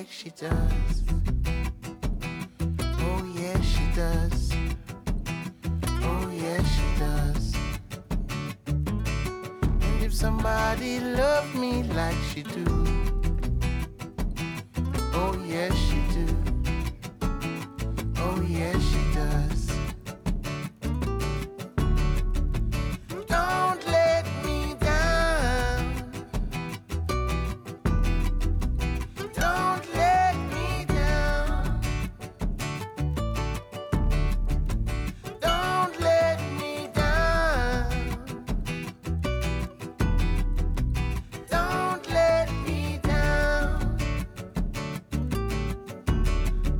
like she does. Oh yeah, she does. Oh yeah, she does. And if somebody loved me like she do, oh yeah, she do. Oh yeah, she does. Don't let me down. Don't let me down. Don't let me down. Don't let me down.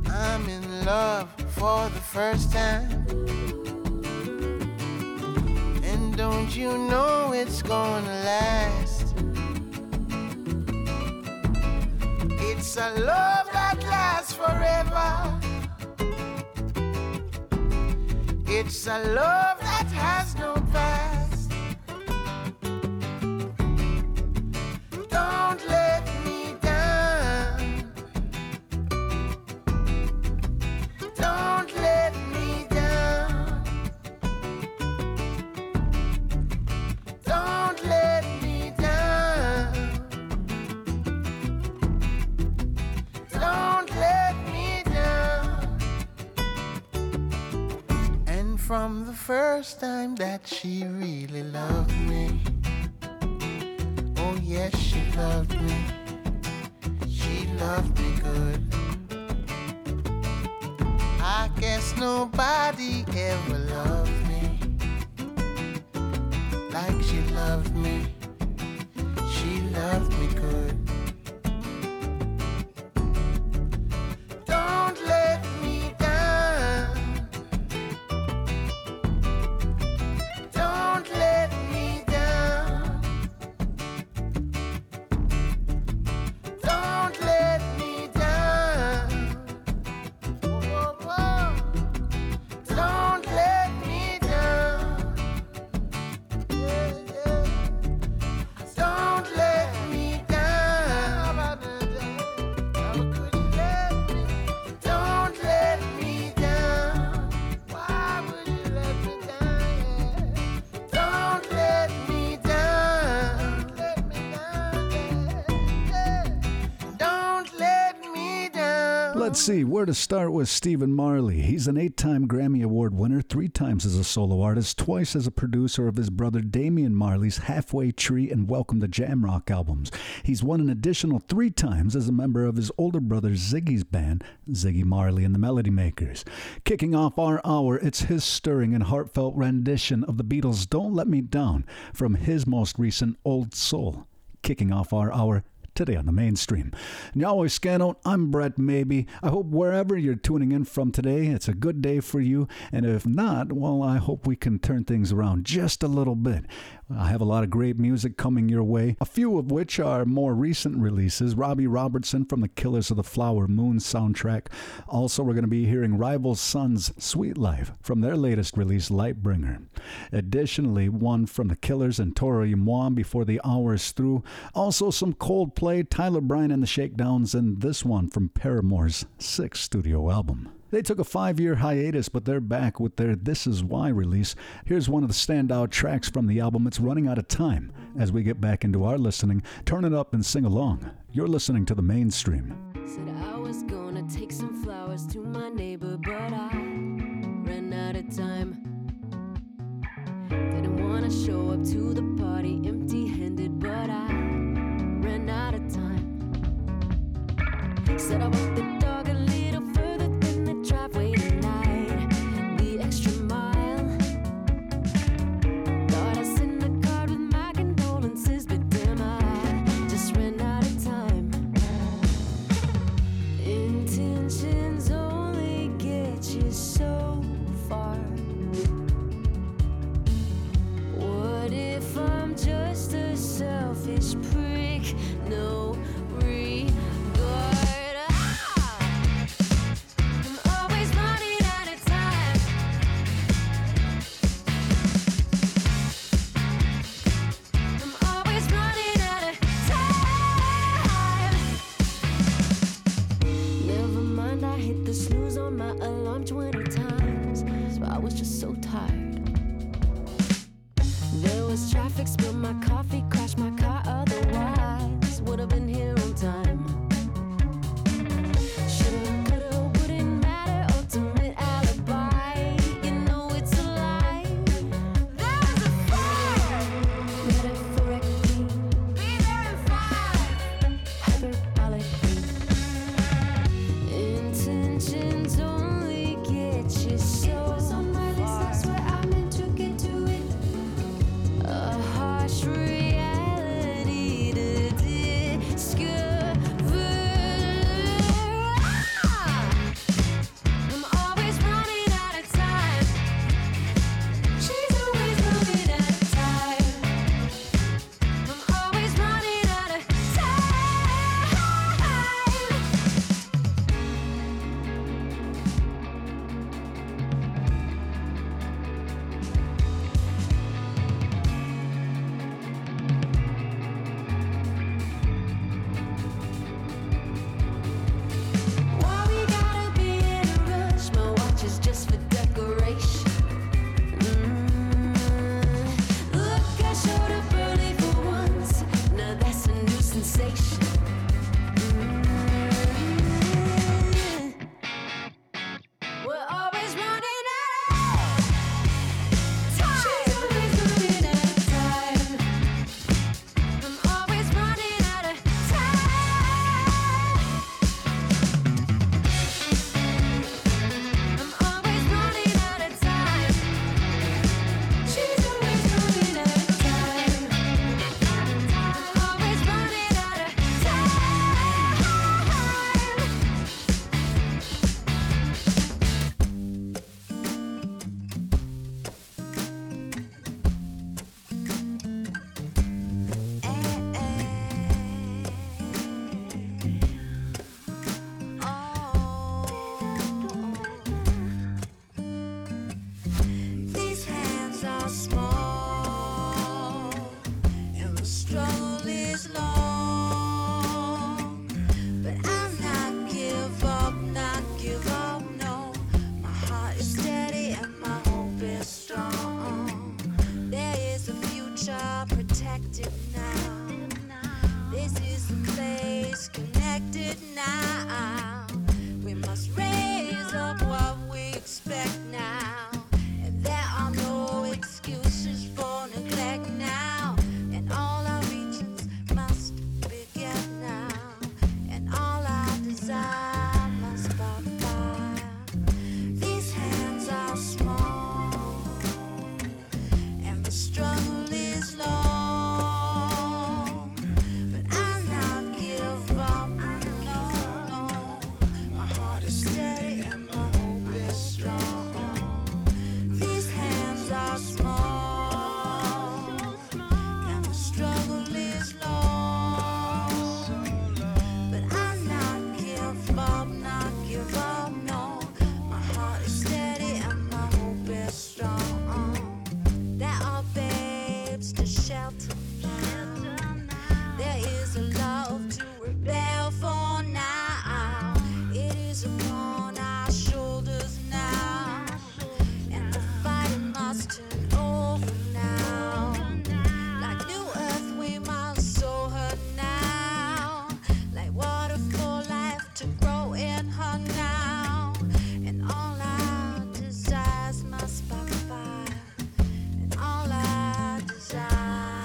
I'm in love for the first time, and don't you know it's gonna last? It's a love that lasts forever. It's a love that has no past. Don't let me down. Don't let me down. Don't let me down. Don't let me down. And from the first time that she really loved me, oh yes, she loved me. She loved me good. I guess nobody ever loved me like she loved me. She loved me good. Don't let me down. Don't let me down. Don't let me down. Whoa, whoa, whoa. Don't let me down. Yeah, yeah. Don't let me down. How could you let me? Don't let me down. Why would you let me down? Don't let me down. Don't let me down. Yeah, yeah. Don't let me down. Let's see, where to start with Stephen Marley. He's an 8-time Grammy Award winner, 3 times as a solo artist, twice as a producer of his brother Damian Marley's Halfway Tree and Welcome to Jamrock albums. He's won an additional 3 times as a member of his older brother Ziggy's band, Ziggy Marley and the Melody Makers. Kicking off our hour, it's his stirring and heartfelt rendition of the Beatles' Don't Let Me Down from his most recent Old Soul. Kicking off our hour today on the Mainstream. Nyaway Scano, I'm Brett Mabee. I hope wherever you're tuning in from today, it's a good day for you. And if not, well, I hope we can turn things around just a little bit. I have a lot of great music coming your way, a few of which are more recent releases. Robbie Robertson from the Killers of the Flower Moon soundtrack. Also, we're going to be hearing Rival Sons' Sweet Life from their latest release, Lightbringer. Additionally, one from the Killers and Toro y Moi before the hour is through. Also, some Coldplay, Tyler Bryant and the Shakedowns, and this one from Paramore's 6th studio album. They took a 5-year hiatus, but they're back with their This Is Why release. Here's one of the standout tracks from the album. It's running out of time. As we get back into our listening, turn it up and sing along. You're listening to the Mainstream. Said I was gonna take some flowers to my neighbor, but I ran out of time. Didn't wanna show up to the party empty-handed, but I ran out of time. Said I walked the dog a little further than the driveway tonight, the extra mile. Thought I sent a card with my condolences, but damn, I just ran out of time. Intentions only get you so far. What if I'm just coffee, crashed my car, otherwise would have been here on time. Shoulda, coulda, wouldn't matter, ultimate alibi. You know it's a lie. There's a fire. Metaphorically, be there in five. Hyperbolically, intentions only get you so far. It was on my list, that's where I meant to get to it. A harsh reality to discover. I'm always running out of time. She's always running out of time. I'm always running out of time. Why we gotta be in a rush? My watch is just for decoration. Look, I showed up early for once. Now that's a new sensation. We're always running out of time. She's always running out of time. I'm always running out of time. I'm always running out of time. She's always running out of time. I'm always running out of time. These hands are small, and the struggle is long. But I'll not give up, no. My heart is steady and my hope is strong. There is a future protected now. This is the place connected now. We must raise up what we expect now. And there are no excuses for neglect now. And all our regions must begin now. And all our desire must fulfill. These hands are small, and the struggle is long. But I'll not give up, no. My heart is steady and my hope is strong. These hands are small, and the struggle is long. But I'll not give up, no. My heart is steady and my hope is strong. There are babes to shelter now. There is a love to rebel for now. It is upon our shoulders now. And the fighting must turn over now. Like new earth, we must sow her now. Like water for life to grow in her now. And all our desires must be fire. And all our desires.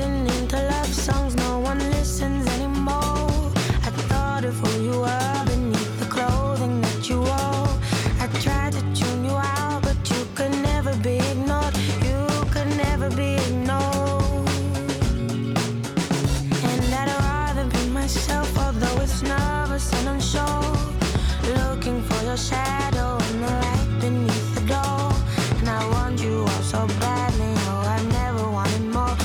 listening to love songs no one listens anymore. I thought of who you were beneath the clothing that you wore. I tried to tune you out, but you could never be ignored. You could never be ignored. And I'd rather be myself, although it's nervous and unsure. Looking for your shadow in the light beneath the door. And I want you all so badly, oh, I never wanted more.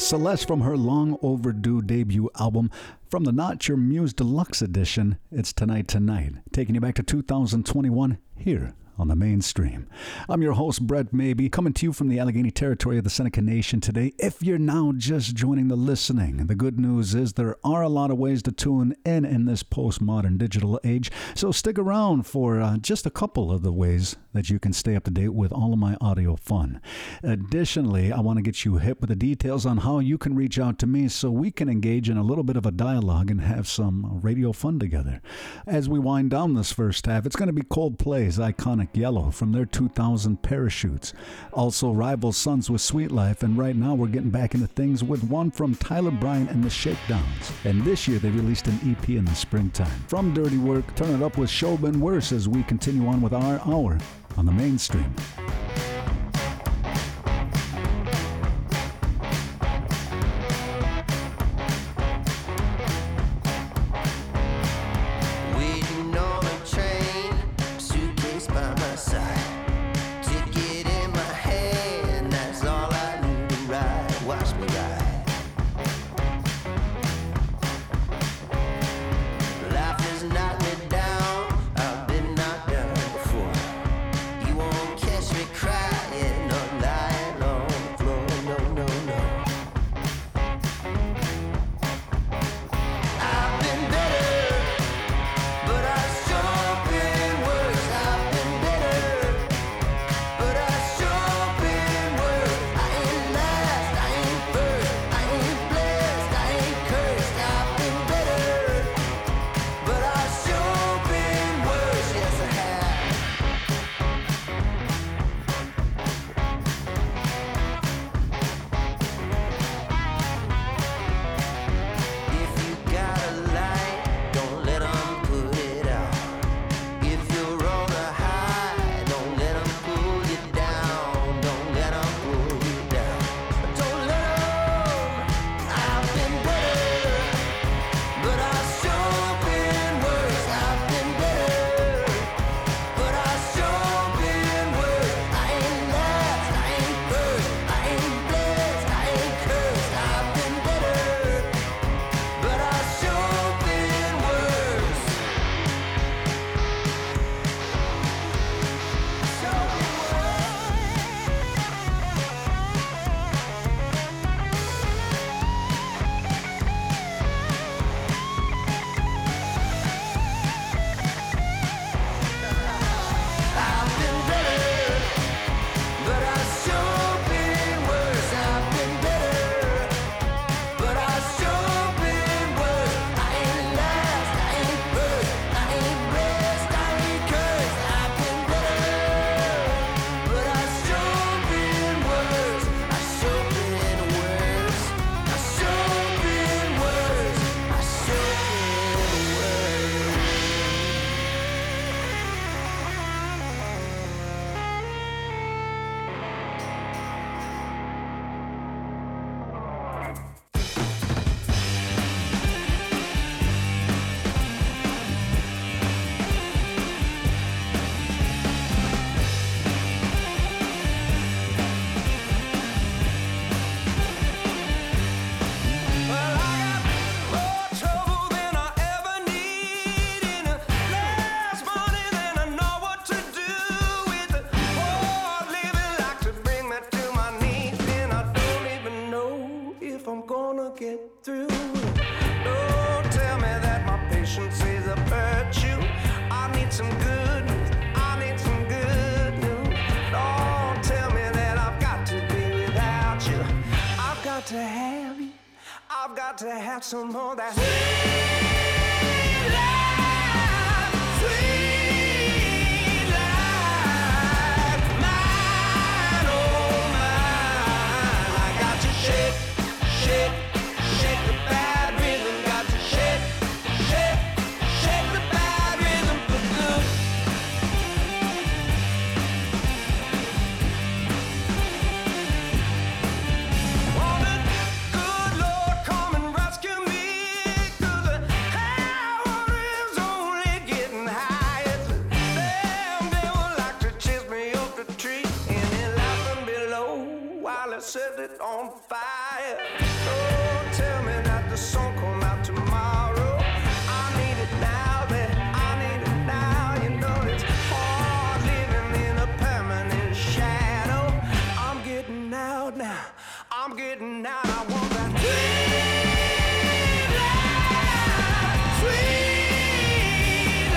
Celeste from her long overdue debut album from the Not Your Muse Deluxe Edition, it's Tonight Tonight, taking you back to 2021 here on the Mainstream. I'm your host, Brett Mabee, coming to you from the Allegheny Territory of the Seneca Nation today. If you're now just joining the listening, the good news is there are a lot of ways to tune in this postmodern digital age, so stick around for just a couple of the ways that you can stay up to date with all of my audio fun. Additionally, I want to get you hip with the details on how you can reach out to me so we can engage in a little bit of a dialogue and have some radio fun together. As we wind down this first half, it's going to be Coldplay's Iconic Yellow from their 2000 Parachutes. Also, Rival Sons with Sweet Life, and right now we're getting back into things with one from Tyler Bryant and the Shakedowns. And this year they released an EP in the springtime. From Dirty Work, turn it up with Show Been Worse as we continue on with our hour on the Mainstream. Catch me. got to have some more that sweet life, mine, oh mine. I got to shake, shake, shake the bad rhythm. Got to shake, shake, shake the bad rhythm for good. Want a good Lord come and rescue me, 'cause the hour is only getting high. It's damn they would like to chase me off the tree, and they light from below while I set it on fire. Oh, tell me that the song come out tomorrow. I need it now, that I need it now. You know it's hard living in a permanent shadow. I'm getting out now, I'm getting out. I want that sweet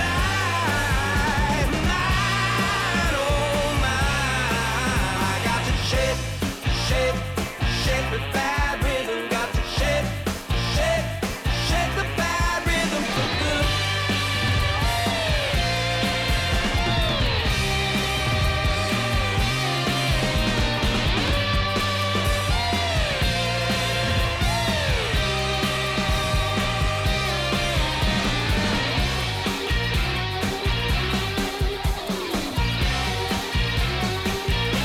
life, mine, oh mine. I got to shake, shake, shake the bad rhythm. Got to shake, shake, shake the bad rhythm for good. Sweet life, sweet life, mine, oh mine. Sweet life, sweet life, mine, oh mine. I got to shake, shake, shake the bad rhythm. Got to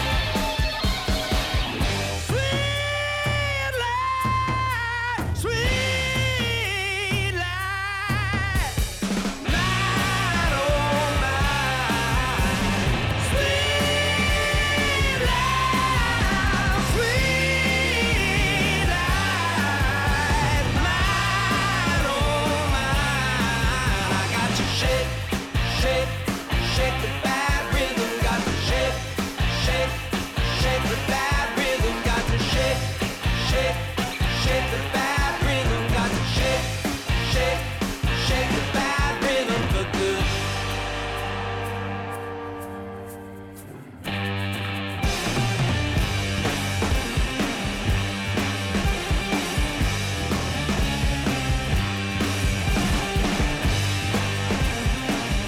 shake, shake, shake the bad rhythm. Got to shake, shake, shake the bad rhythm. Got to shake, shake, shake the bad rhythm for good.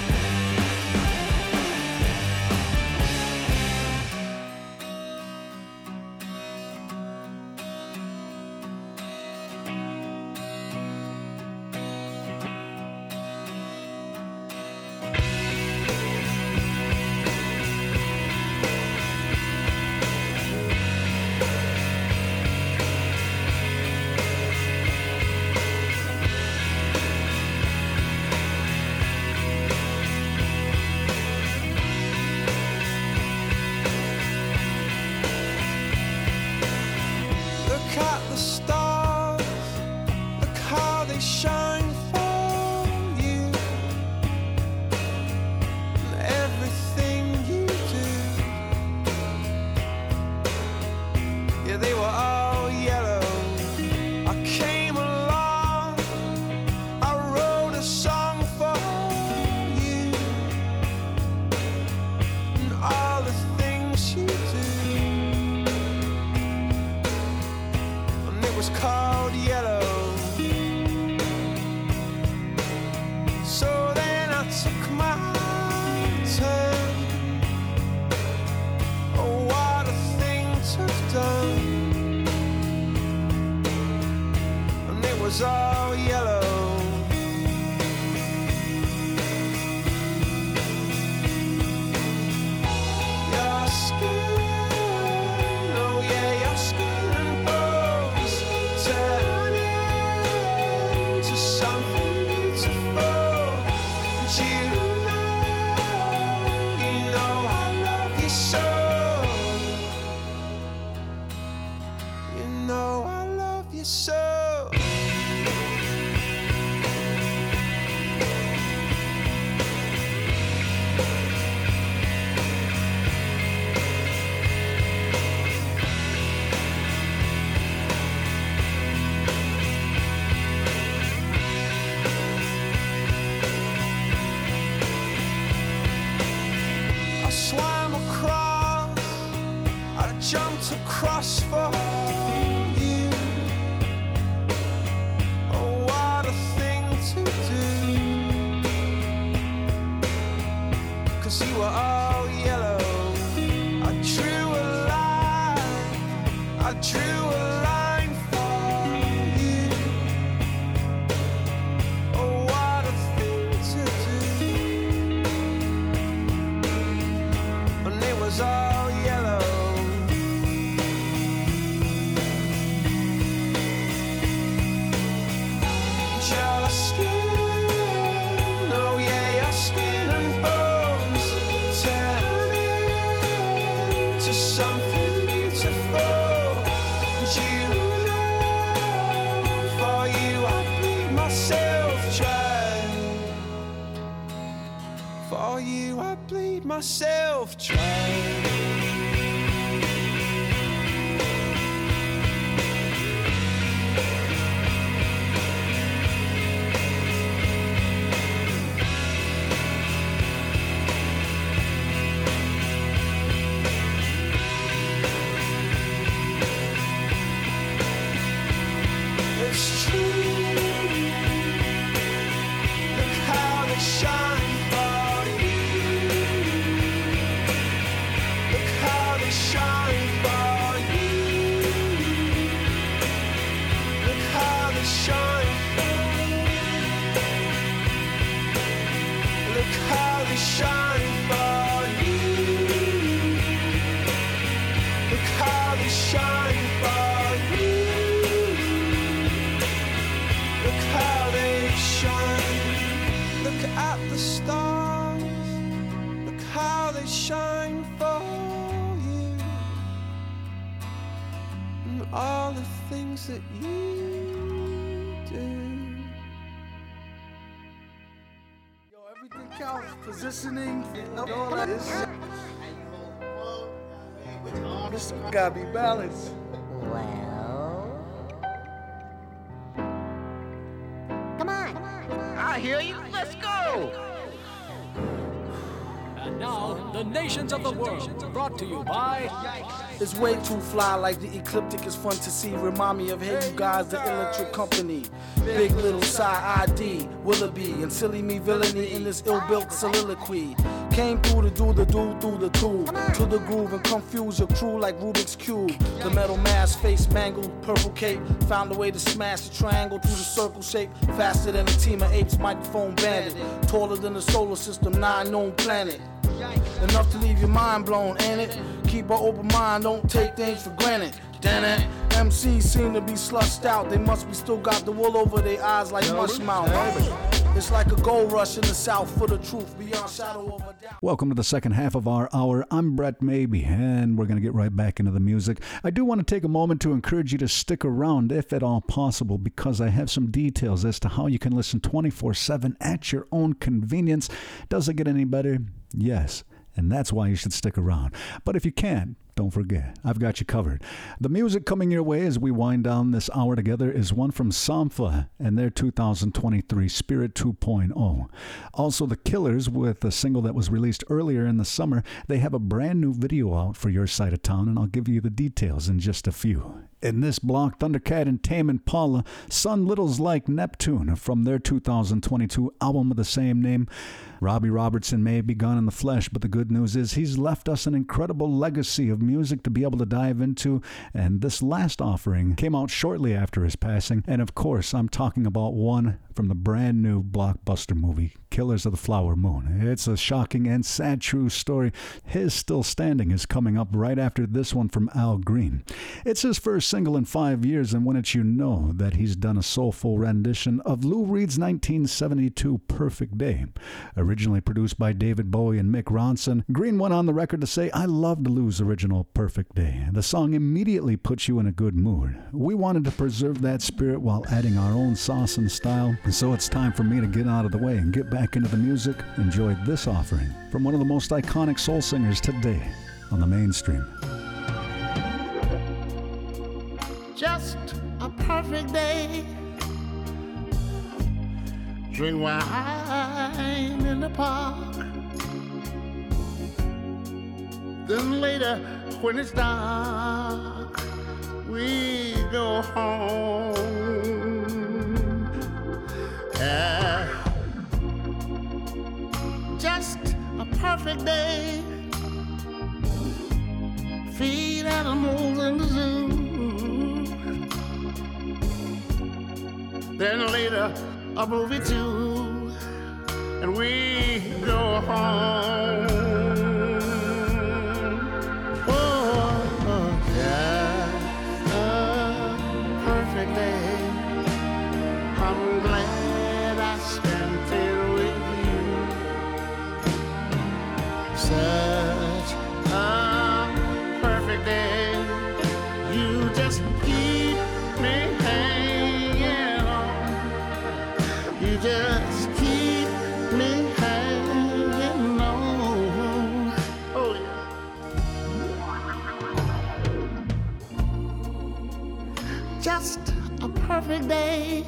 Look at the stars, look how they shine for you. And everything you do, yeah, they were all yellow. I came along, I wrote a song for you. And all the things you do, and it was called yellow. So then I took my turn. Oh, what a thing to have done. And it was all yellow. Your skin, oh yeah, your skin and bones turn into something beautiful. And you know I love you so. You know I love you so. I swam across, I jumped across for you. 'cause you were all yellow. I drew a line, I drew a line for you. Oh, what a thing to do. And it was all yellow. Just skin, oh yeah, your skin and bones turn into something beautiful. And you know, for you I bleed myself dry. For you I bleed myself dry. Positioning, all that is. This gotta be balanced. Well, come on. I hear you. Let's go. And now, the nations of the world, brought to you by. It's way too fly, like the ecliptic is fun to see. Remind me of, hey, you guys, the Electric Company. Big Little Side ID, Willoughby, and Silly Me Villainy in this ill-built soliloquy. Came through to do the do through the tool, to the groove and confuse your crew like Rubik's Cube. The metal mask, face mangled, purple cape. Found a way to smash the triangle through the circle shape. Faster than a team of apes, microphone bandit. Taller than the solar system, 9 known planet. Enough to leave your mind blown, ain't it? Keep an open mind, don't take things for granted. Damn it. MCs seem to be slushed out. They must be still got the wool over their eyes like mushmouth. It's like a gold rush in the South for the truth beyond shadow of a doubt. Welcome to the second half of our hour. I'm Brett Mabee, and we're going to get right back into the music. I do want to take a moment to encourage you to stick around if at all possible, because I have some details as to how you can listen 24/7 at your own convenience. Does it get any better? Yes. And that's why you should stick around. But if you can't, don't forget, I've got you covered. The music coming your way as we wind down this hour together is one from Sampha and their 2023 Spirit 2.0. Also, The Killers, with a single that was released earlier in the summer. They have a brand new video out for your side of town, and I'll give you the details in just a few. In this block, Thundercat and Tame Impala, Sun Little's Like Neptune, from their 2022 album of the same name. Robbie Robertson may be gone in the flesh, but the good news is he's left us an incredible legacy of music to be able to dive into, and this last offering came out shortly after his passing, and of course, I'm talking about one from the brand new blockbuster movie, Killers of the Flower Moon. It's a shocking and sad true story. His Still Standing is coming up right after this one from Al Green. It's his first single in 5 years, and when it's, you know that he's done a soulful rendition of Lou Reed's 1972 Perfect Day. Originally produced by David Bowie and Mick Ronson, Green went on the record to say, "I loved Lou's original Perfect Day. The song immediately puts you in a good mood. We wanted to preserve that spirit while adding our own sauce and style, and so it's time for me to get out of the way and get back into the music." Enjoy this offering from one of the most iconic soul singers today on the Mainstream. Just a perfect day. Drink wine in the park. Then later, when it's dark, we go home. Just a perfect day. Feed animals in the zoo. Then later, a movie too. And we go home. Perfect day,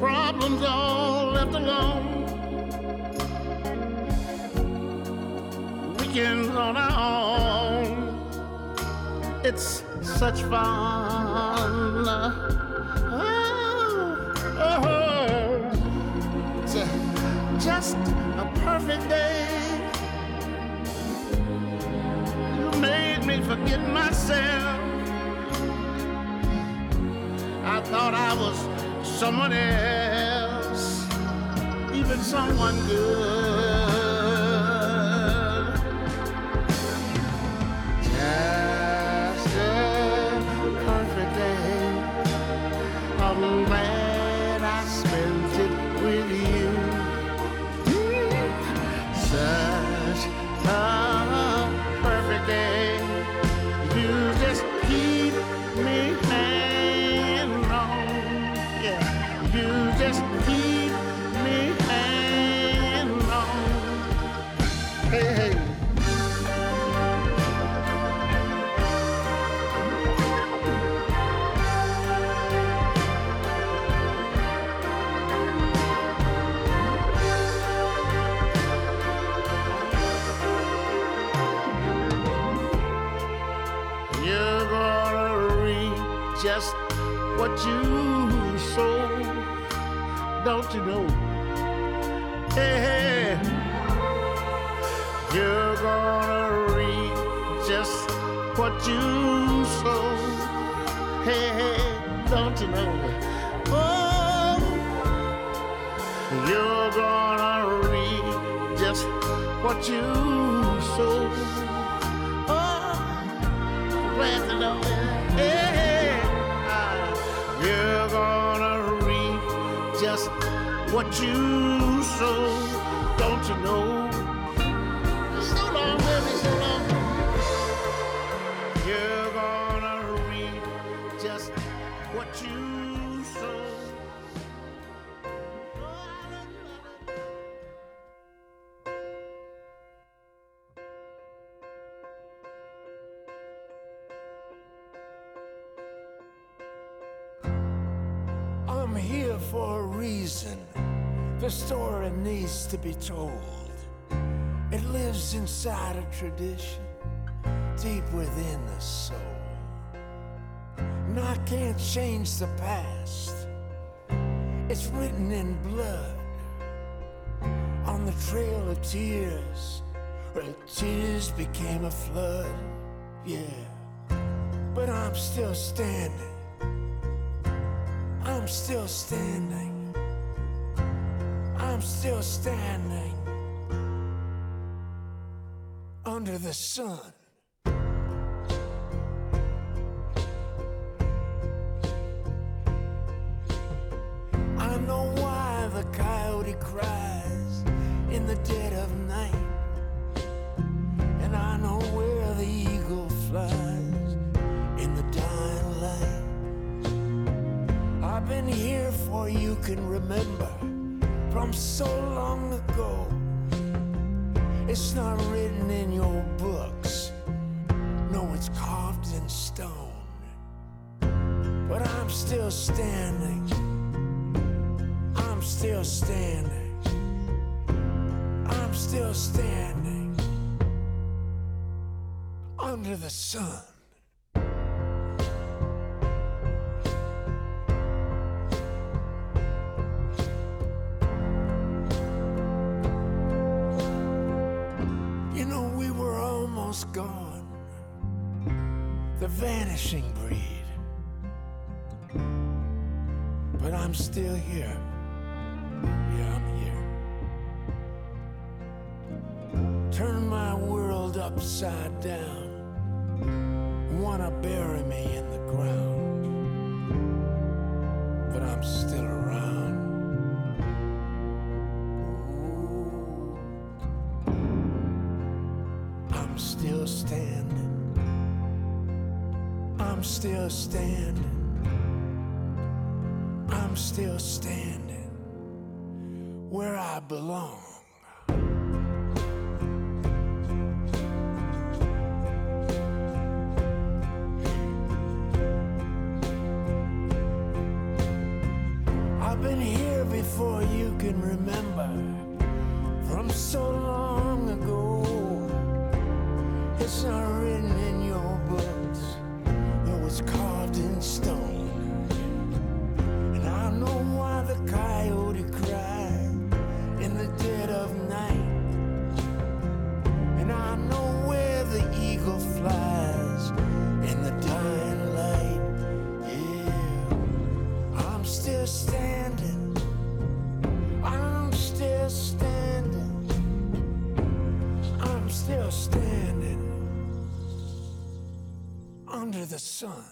problems all left alone, weekends on our own, it's such fun, oh. Just a perfect day, you made me forget myself. I thought I was someone else, even someone good. Just a perfect day. I'm glad I spent it with you. Such a perfect day. You just keep me hanging. Just keep me hanging on. Hey, hey. You're gonna reap just what you sow. Don't you know? Hey, hey, you're gonna reap just what you sow. Hey, hey, don't you know? Oh, you're gonna reap just what you sow. Oh, glad to know. Hey, hey, you're gonna reap just what you sow, don't you know? So long, baby, so long. You're gonna reap just what you sow. I'm here for a reason. The story needs to be told. It lives inside a tradition, deep within the soul. And I can't change the past. It's written in blood. On the trail of tears, where tears became a flood. Yeah, but I'm still standing. I'm still standing. I'm still standing. Under the sun. I know why the coyote cries in the dead of night. And I know where the eagle flies in the dying light. I've been here for you can remember from so long ago. It's not written in your books, no, it's carved in stone. But I'm still standing. I'm still standing. I'm still standing. Under the sun. the vanishing breed. But I'm still here. Yeah, I'm here. Turn my world upside down. Wanna bury me in the ground. But I'm still around. I'm still standing. I'm still standing. I'm still standing where I belong. I've been here before you can remember, from so long ago. It's not written in your books, it was carved in stone. I know why the coyote cried in the dead of night, and I know where the eagle flies in the dying light. Yeah, I'm still standing. I'm still standing. I'm still standing under the sun.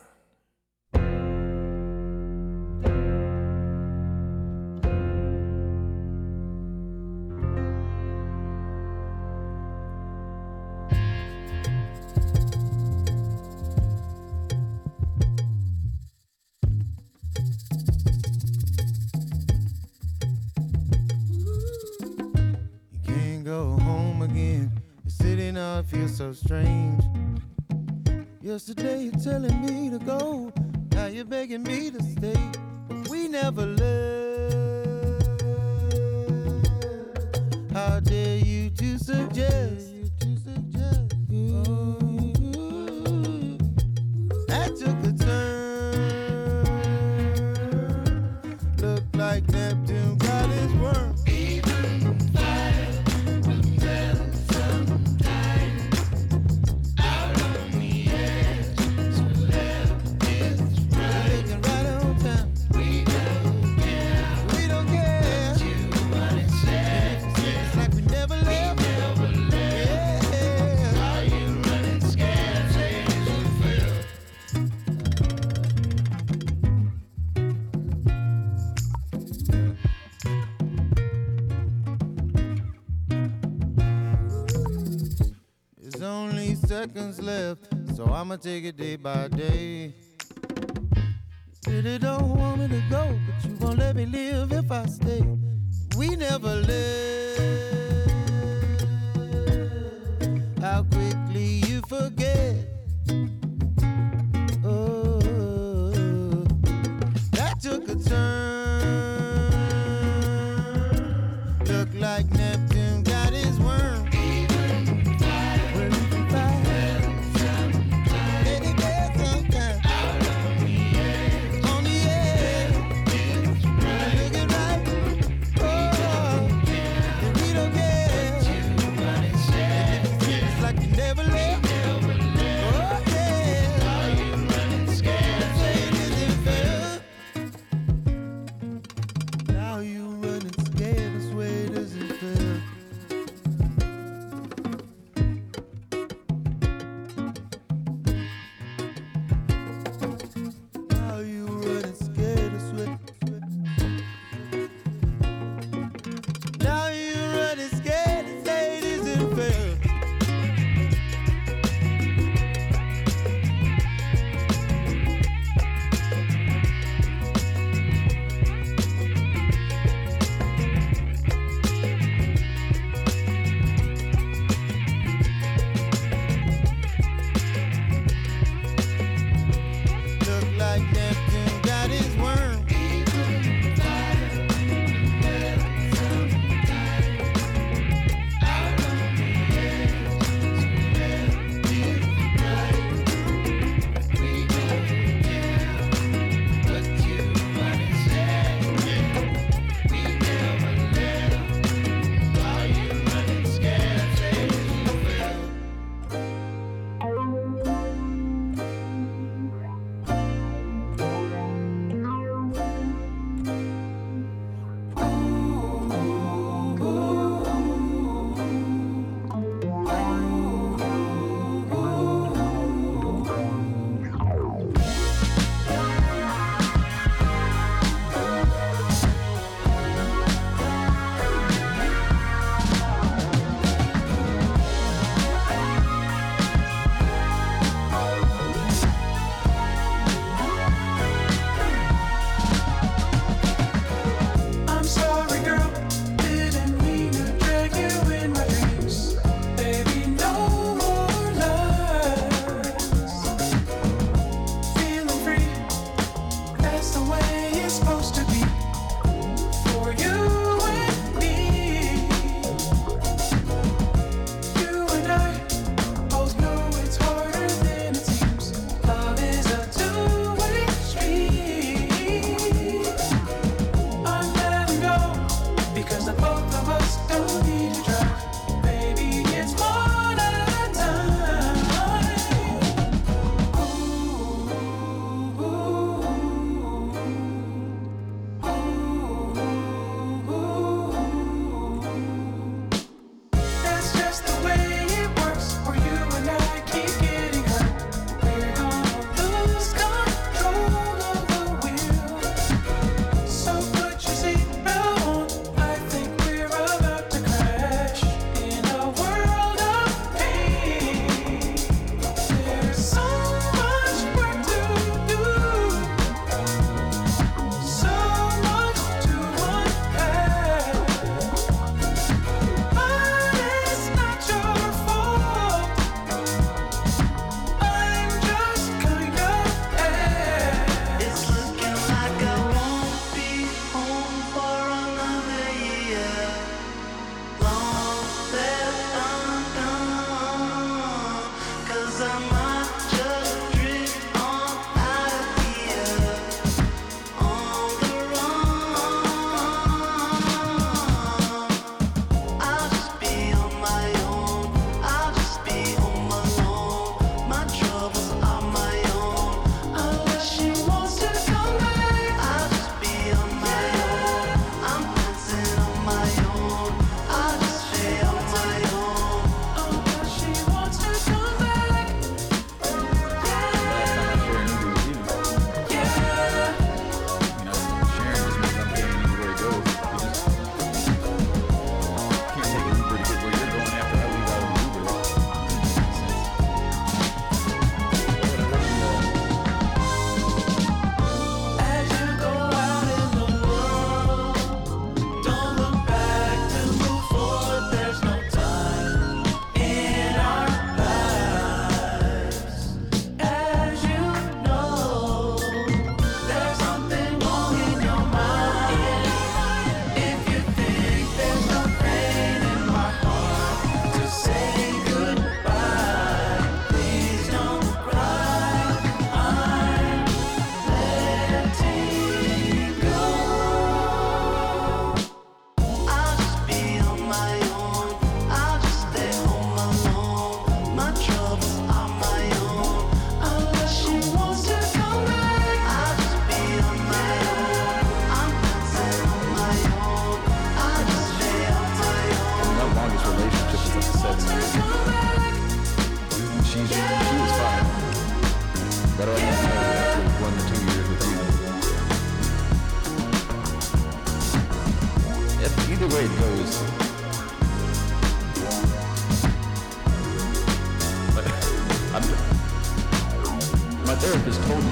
So strange. Yesterday you're telling me to go, now you're begging me to stay, but we never left. How dare you to suggest? Ooh, that took a turn. Looked like Neptune got his worm. Seconds left, so I'ma take it day by day. You said you don't want me to go, but you won't let me live if I stay. We never left. How quickly you forget. Oh, that took a turn. Looked like Neptune got his worm. Now you running scared, this way doesn't feel.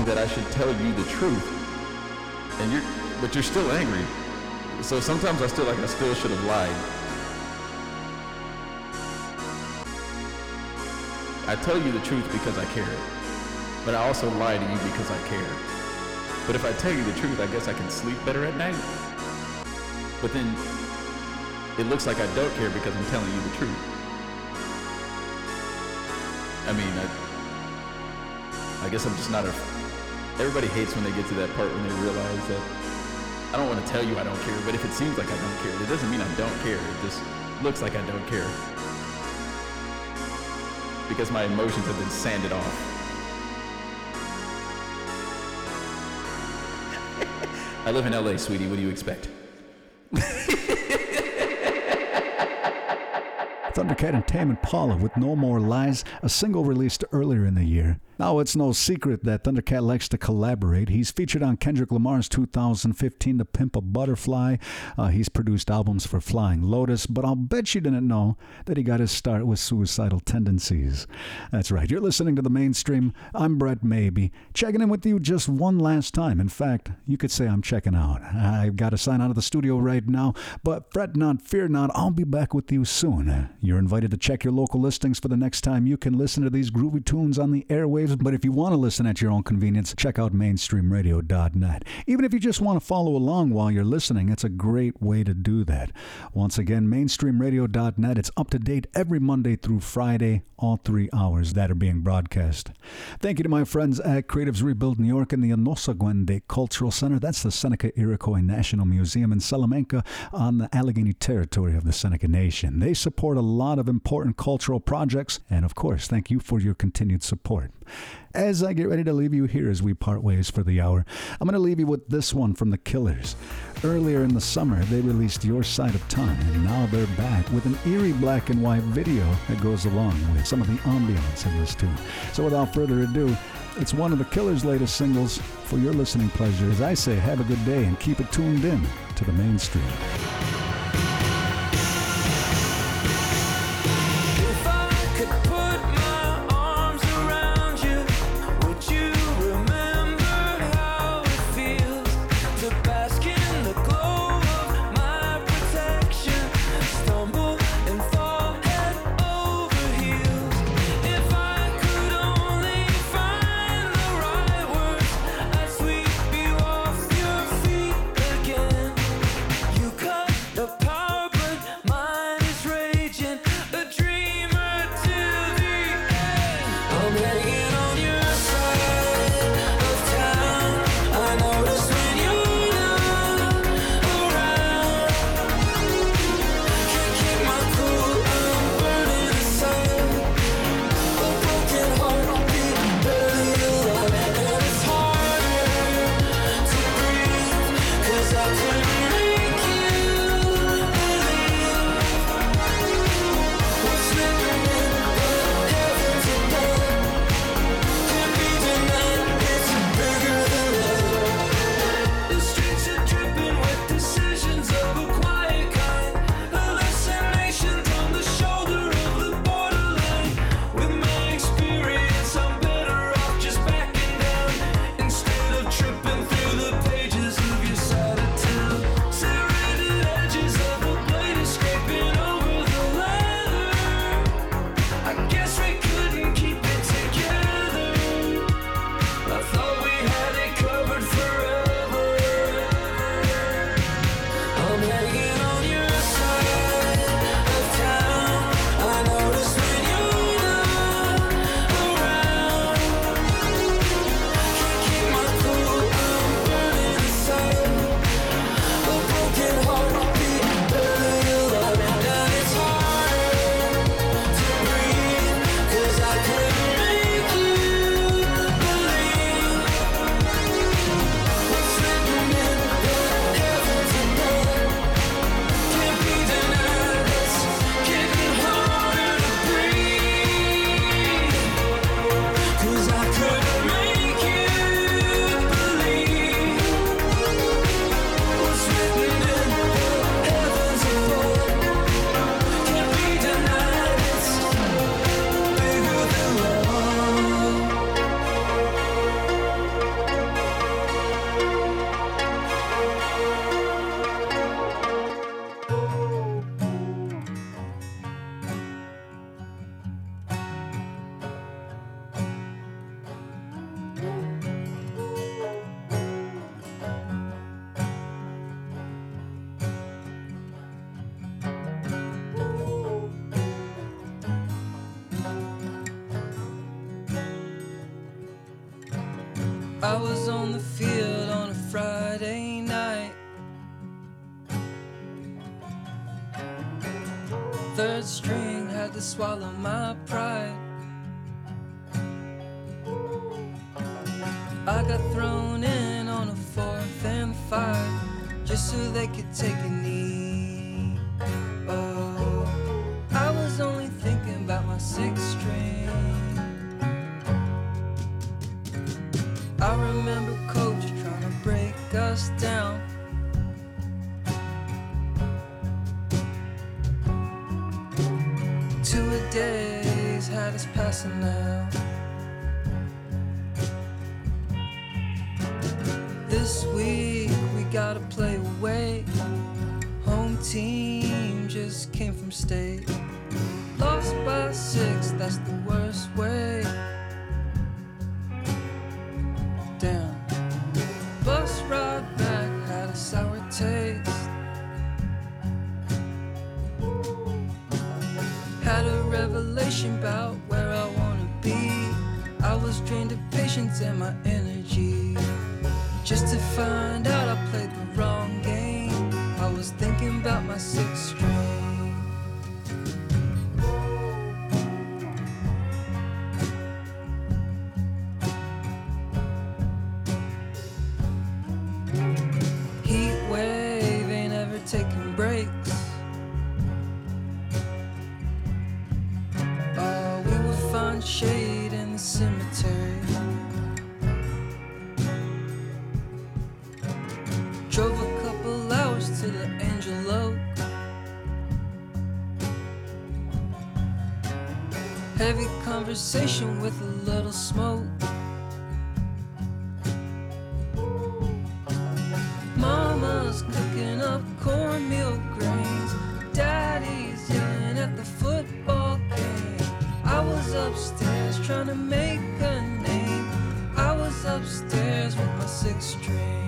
thinking that I should tell you the truth, and but you're still angry. So sometimes I feel like I still should have lied. I tell you the truth because I care, but I also lie to you because I care. But if I tell you the truth, I guess I can sleep better at night. But then it looks like I don't care because I'm telling you the truth. I mean, I guess I'm just not everybody hates when they get to that part when they realize that I don't want to tell you I don't care, but if it seems like I don't care, it doesn't mean I don't care. It just looks like I don't care. Because my emotions have been sanded off. I live in LA, sweetie. What do you expect? Thundercat and Tame Impala with No More Lies, a single released earlier in the year. Now, it's no secret that Thundercat likes to collaborate. He's featured on Kendrick Lamar's 2015 To Pimp a Butterfly. He's produced albums for Flying Lotus, but I'll bet you didn't know that he got his start with Suicidal Tendencies. That's right. You're listening to The Mainstream. I'm Brett Mabee, checking in with you just one last time. In fact, you could say I'm checking out. I've got to sign out of the studio right now, but fret not, fear not. I'll be back with you soon. You're invited to check your local listings for the next time you can listen to these groovy tunes on the airwaves. But if you want to listen at your own convenience, check out MainstreamRadio.net. Even if you just want to follow along while you're listening, it's a great way to do that. Once again, MainstreamRadio.net. It's up to date every Monday through Friday, all 3 hours that are being broadcast. Thank you to my friends at Creatives Rebuild New York and the Onosagüende Cultural Center. That's the Seneca Iroquois National Museum in Salamanca on the Allegheny Territory of the Seneca Nation. They support a lot of important cultural projects. And of course, thank you for your continued support. As I get ready to leave you here as we part ways for the hour, I'm going to leave you with this one from The Killers. Earlier in the summer, they released Your Side of Town, and now they're back with an eerie black and white video that goes along with some of the ambience in this tune. So without further ado, it's one of The Killers' latest singles for your listening pleasure. As I say, have a good day and keep it tuned in to The Mainstream. I was on the field on a Friday night, third string had to swallow my pride. I got thrown in on a 4th and 5, just so they could take a knee. Oh, I was only thinking about my 6th string. I remember coach trying to break us down. Two-a-days had us passing now. This week we gotta play away. Home team just came from state. Lost by 6, that's the worst way. Down. Bus ride back had a sour taste. Had a revelation about where I wanna be. I was drained of patience and my energy. Just to find out I played the wrong game. I was thinking about my 6th string. Heat wave ain't ever taking breaks. Oh, we would find shade in the cemetery. Drove a couple hours to the Angel Oak. Heavy conversation with a little smoke. Mama's cooking up cornmeal grains. Daddy's yelling at the football game. I was upstairs trying to make a name. I was upstairs with my 6th string.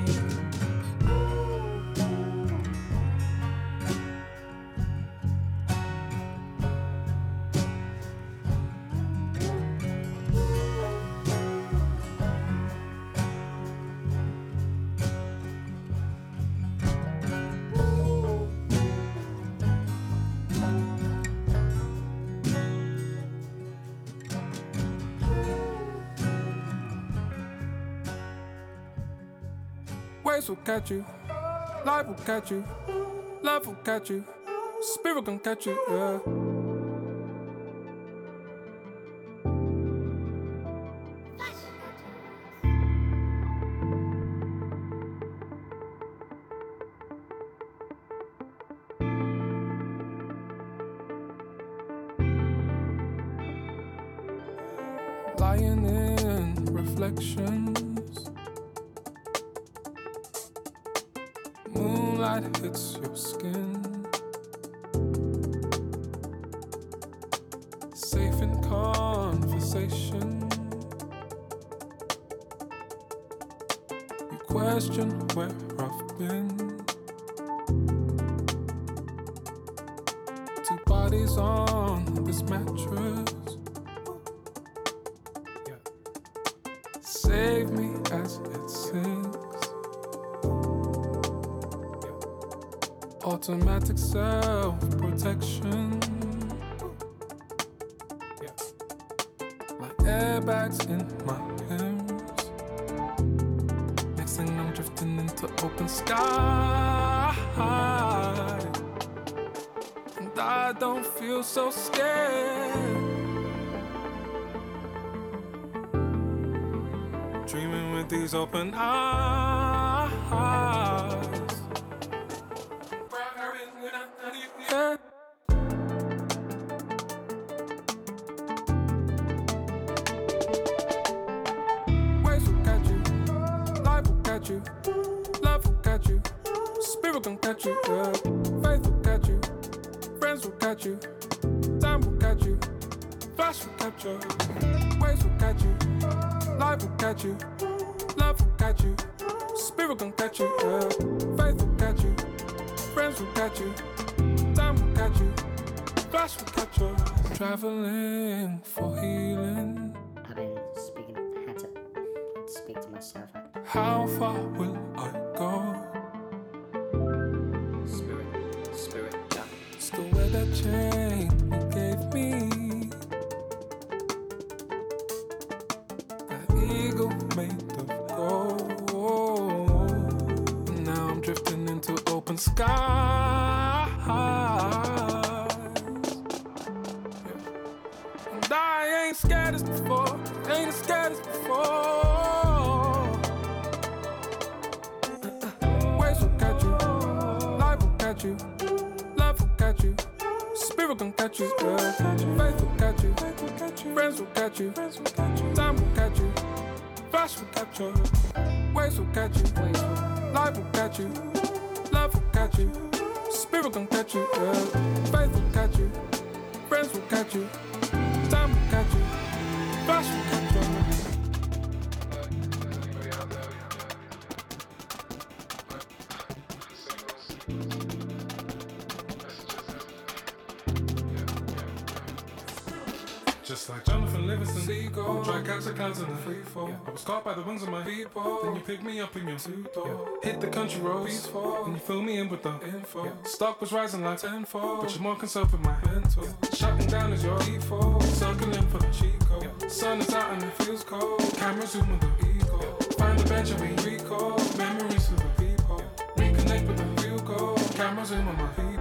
Waves will catch you, life will catch you, love will catch you, spirit gon' catch you, yeah. Lying in reflection. Moonlight hits your skin. Safe in conversation. You question where I've been. Two bodies on this mattress. Save me as it sings. Automatic self-protection. Yeah. Like airbags in my hands. Next thing I'm drifting into open sky. And I don't feel so scared. Dreaming with these open eyes. Catch you, yeah. Faith will catch you, friends will catch you, time will catch you, flash will catch you, waves will catch you, life will catch you, love will catch you, spirit gon' catch you, yeah. Faith will catch you, friends will catch you, time will catch you, flash will catch you. Traveling for healing. I've been speaking of the Hatter. speak to myself. How far will I go? Spirit, yeah. It's the way that chain you gave me. That eagle made of gold. And now I'm drifting into open skies. Yeah. And I ain't scared as before. Ain't as scared as before. You. Life will catch you. Spirit gon' catch you. Faith will catch you. Friends will catch you. Time will catch you. Flash will catch you. Waves will catch you. Life will catch you. Love will catch you. Spirit gon' catch you. Faith will catch you. Friends will catch you. Time will catch you. Flash will catch you. Just like Jonathan Livingston, seagull, dry catch the clouds in the free fall. Yeah. I was caught by the wings of my people, then you picked me up in your two-door. Yeah. Hit the country roads, and you filled me in with the info. Yeah. Stock was rising like tenfold, but you're more concerned with my mental. Yeah. Shutting down is your default, sucking in for the Chico. Yeah. Sun is out and it feels cold, cameras zoom with the ego. Yeah. Find the bench and we recall, memories of the people. Yeah. Reconnect with the real goal, cameras zoom on my people.